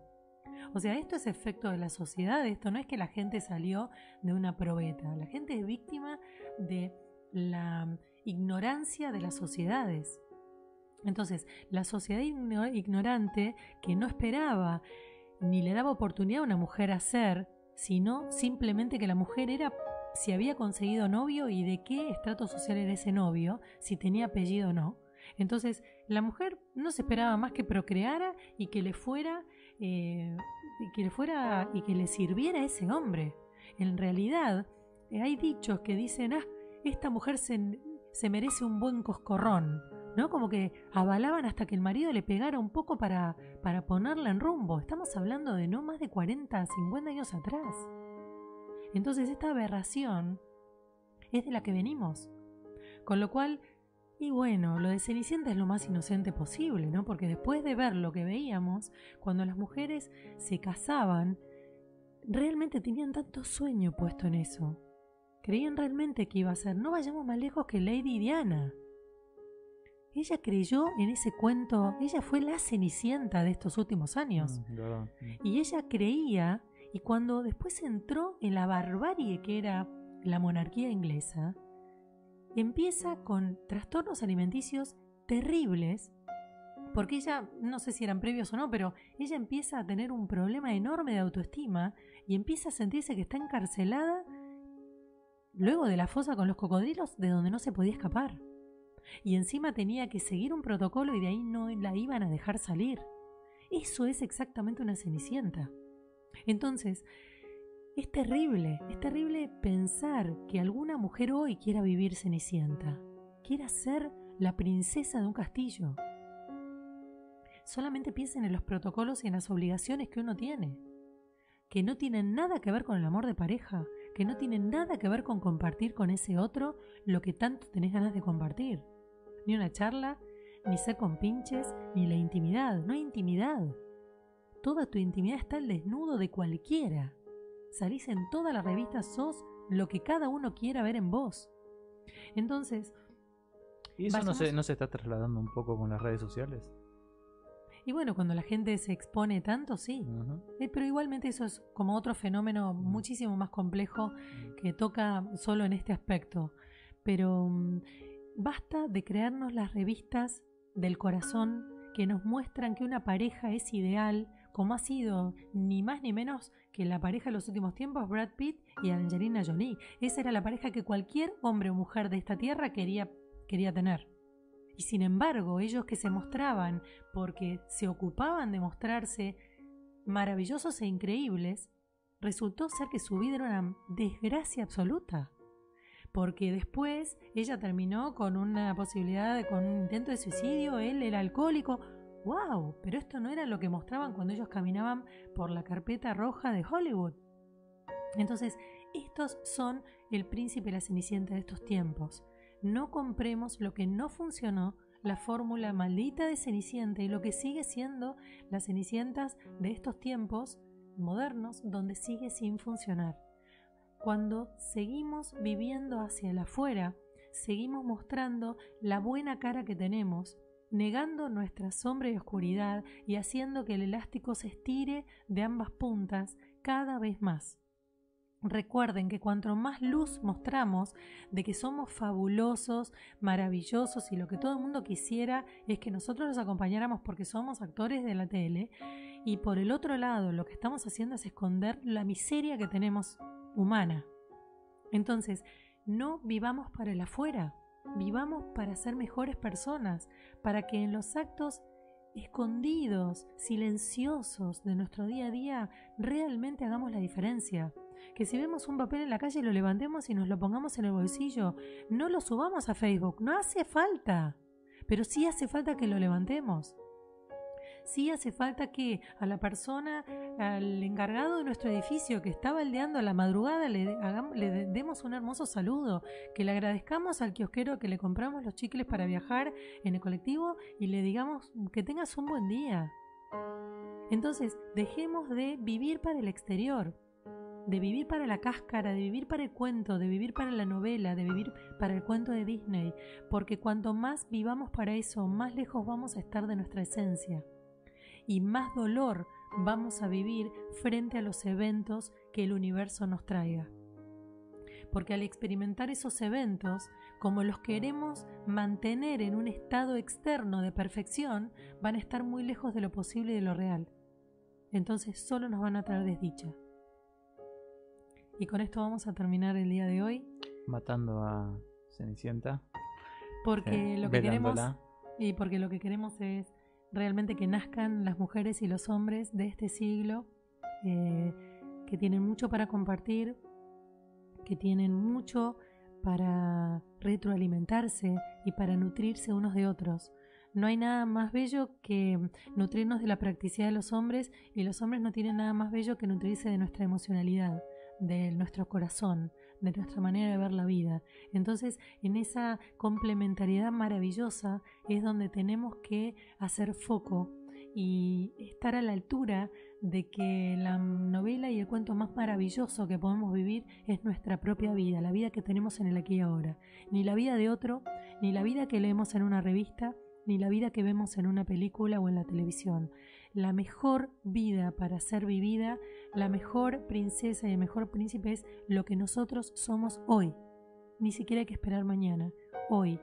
O sea, esto es efecto de la sociedad, esto no es que la gente salió de una probeta, la gente es víctima de la ignorancia de las sociedades. Entonces, la sociedad ignorante, que no esperaba ni le daba oportunidad a una mujer a ser, sino simplemente que la mujer era si había conseguido novio y de qué estrato social era ese novio, si tenía apellido o no. Entonces, la mujer no se esperaba más que procreara y que le fuera... y que le sirviera a ese hombre. En realidad hay dichos que dicen, esta mujer se merece un buen coscorrón, ¿no? Como que avalaban hasta que el marido le pegara un poco para ponerla en rumbo. Estamos hablando de no más de 40, 50 años atrás. Entonces esta aberración es de la que venimos. Con lo cual, y bueno, lo de Cenicienta es lo más inocente posible, ¿no? Porque después de ver lo que veíamos, cuando las mujeres se casaban, realmente tenían tanto sueño puesto en eso. Creían realmente que iba a ser, no vayamos más lejos que Lady Diana. Ella creyó en ese cuento, ella fue la Cenicienta de estos últimos años. Y ella creía, y cuando después entró en la barbarie que era la monarquía inglesa, empieza con trastornos alimenticios terribles, porque ella, no sé si eran previos o no, pero ella empieza a tener un problema enorme de autoestima y empieza a sentirse que está encarcelada luego de la fosa con los cocodrilos, de donde no se podía escapar. Y encima tenía que seguir un protocolo y de ahí no la iban a dejar salir. Eso es exactamente una Cenicienta. Entonces... Es terrible pensar que alguna mujer hoy quiera vivir Cenicienta, quiera ser la princesa de un castillo. Solamente piensen en los protocolos y en las obligaciones que uno tiene, que no tienen nada que ver con el amor de pareja, que no tienen nada que ver con compartir con ese otro lo que tanto tenés ganas de compartir. Ni una charla, ni ser compinches, ni la intimidad. No hay intimidad. Toda tu intimidad está al desnudo de cualquiera. Salís en toda la revista, sos lo que cada uno quiera ver en vos. Entonces... ¿Y eso no se está trasladando un poco con las redes sociales? Y bueno, cuando la gente se expone tanto, sí. Pero igualmente eso es como otro fenómeno muchísimo más complejo que toca solo en este aspecto. Pero basta de creernos las revistas del corazón que nos muestran que una pareja es ideal, como ha sido ni más ni menos que la pareja de los últimos tiempos, Brad Pitt y Angelina Jolie. Esa era la pareja que cualquier hombre o mujer de esta tierra quería tener. Y sin embargo, ellos que se mostraban porque se ocupaban de mostrarse maravillosos e increíbles, resultó ser que su vida era una desgracia absoluta. Porque después ella terminó con una posibilidad, con un intento de suicidio, él era alcohólico. ¡Wow! Pero esto no era lo que mostraban cuando ellos caminaban por la carpeta roja de Hollywood. Entonces, estos son el príncipe y la cenicienta de estos tiempos. No compremos lo que no funcionó, la fórmula maldita de Cenicienta y lo que sigue siendo las Cenicientas de estos tiempos modernos, donde sigue sin funcionar. Cuando seguimos viviendo hacia el afuera, seguimos mostrando la buena cara que tenemos, negando nuestra sombra y oscuridad y haciendo que el elástico se estire de ambas puntas cada vez más. Recuerden que cuanto más luz mostramos de que somos fabulosos, maravillosos y lo que todo el mundo quisiera es que nosotros los acompañáramos porque somos actores de la tele, y por el otro lado lo que estamos haciendo es esconder la miseria que tenemos humana. Entonces, no vivamos para el afuera, vivamos para ser mejores personas, para que en los actos escondidos, silenciosos de nuestro día a día realmente hagamos la diferencia. Que si vemos un papel en la calle lo levantemos y nos lo pongamos en el bolsillo, no lo subamos a Facebook, no hace falta, pero sí hace falta que lo levantemos. Sí hace falta que a la persona, al encargado de nuestro edificio que está baldeando a la madrugada, le demos un hermoso saludo, que le agradezcamos al kiosquero que le compramos los chicles para viajar en el colectivo y le digamos que tengas un buen día. Entonces, dejemos de vivir para el exterior, de vivir para la cáscara, de vivir para el cuento, de vivir para la novela, de vivir para el cuento de Disney, porque cuanto más vivamos para eso, más lejos vamos a estar de nuestra esencia y más dolor vamos a vivir frente a los eventos que el universo nos traiga. Porque al experimentar esos eventos, como los queremos mantener en un estado externo de perfección, van a estar muy lejos de lo posible y de lo real. Entonces solo nos van a traer desdicha. Y con esto vamos a terminar el día de hoy. Matando a Cenicienta. Porque lo que queremos, y porque lo que queremos es realmente que nazcan las mujeres y los hombres de este siglo, que tienen mucho para compartir, que tienen mucho para retroalimentarse y para nutrirse unos de otros. No hay nada más bello que nutrirnos de la practicidad de los hombres, y los hombres no tienen nada más bello que nutrirse de nuestra emocionalidad, de nuestro corazón, de nuestra manera de ver la vida. Entonces, en esa complementariedad maravillosa es donde tenemos que hacer foco y estar a la altura de que la novela y el cuento más maravilloso que podemos vivir es nuestra propia vida, la vida que tenemos en el aquí y ahora. Ni la vida de otro, ni la vida que leemos en una revista, ni la vida que vemos en una película o en la televisión. La mejor vida para ser vivida, la mejor princesa y el mejor príncipe es lo que nosotros somos hoy. Ni siquiera hay que esperar mañana, hoy.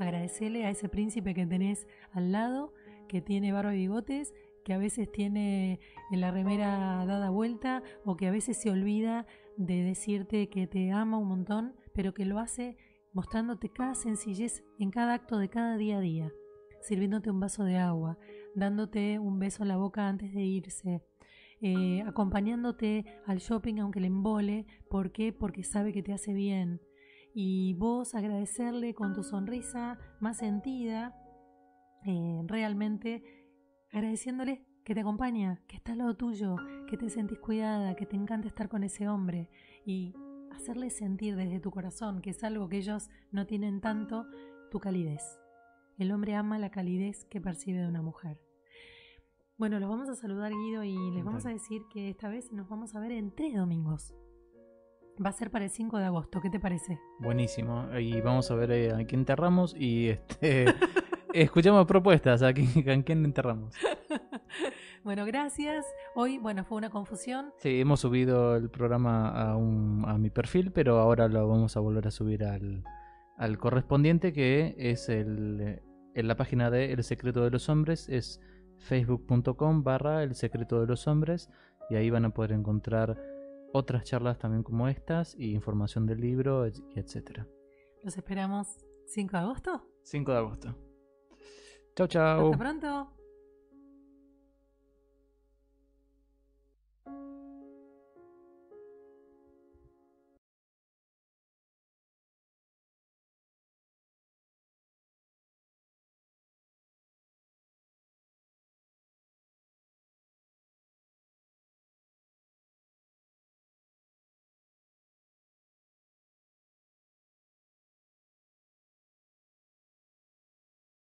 Agradecele a ese príncipe que tenés al lado, que tiene barba y bigotes, que a veces tiene la remera dada vuelta o que a veces se olvida de decirte que te ama un montón, pero que lo hace mostrándote cada sencillez en cada acto de cada día a día, sirviéndote un vaso de agua, dándote un beso en la boca antes de irse, acompañándote al shopping aunque le embole. ¿Por qué? Porque sabe que te hace bien. y vos agradecerle con tu sonrisa más sentida, realmente agradeciéndole que te acompaña, que está al lado tuyo, que te sentís cuidada, que te encanta estar con ese hombre, y hacerle sentir desde tu corazón, que es algo que ellos no tienen tanto, tu calidez. El hombre ama la calidez que percibe de una mujer. Bueno, los vamos a saludar, Guido, y les vamos a decir que esta vez nos vamos a ver en 3 domingos. Va a ser para el 5 de agosto, ¿qué te parece? Buenísimo, y vamos a ver a quién enterramos y escuchamos propuestas, a quién enterramos. Bueno, gracias. Hoy, bueno, fue una confusión. Sí, hemos subido el programa a mi perfil, pero ahora lo vamos a volver a subir al correspondiente, que es en la página de El Secreto de los Hombres, es facebook.com/El Secreto de los Hombres, y ahí van a poder encontrar otras charlas también como estas y información del libro, y etcétera. Los esperamos 5 de agosto. 5 de agosto. Chau, chau. Hasta pronto.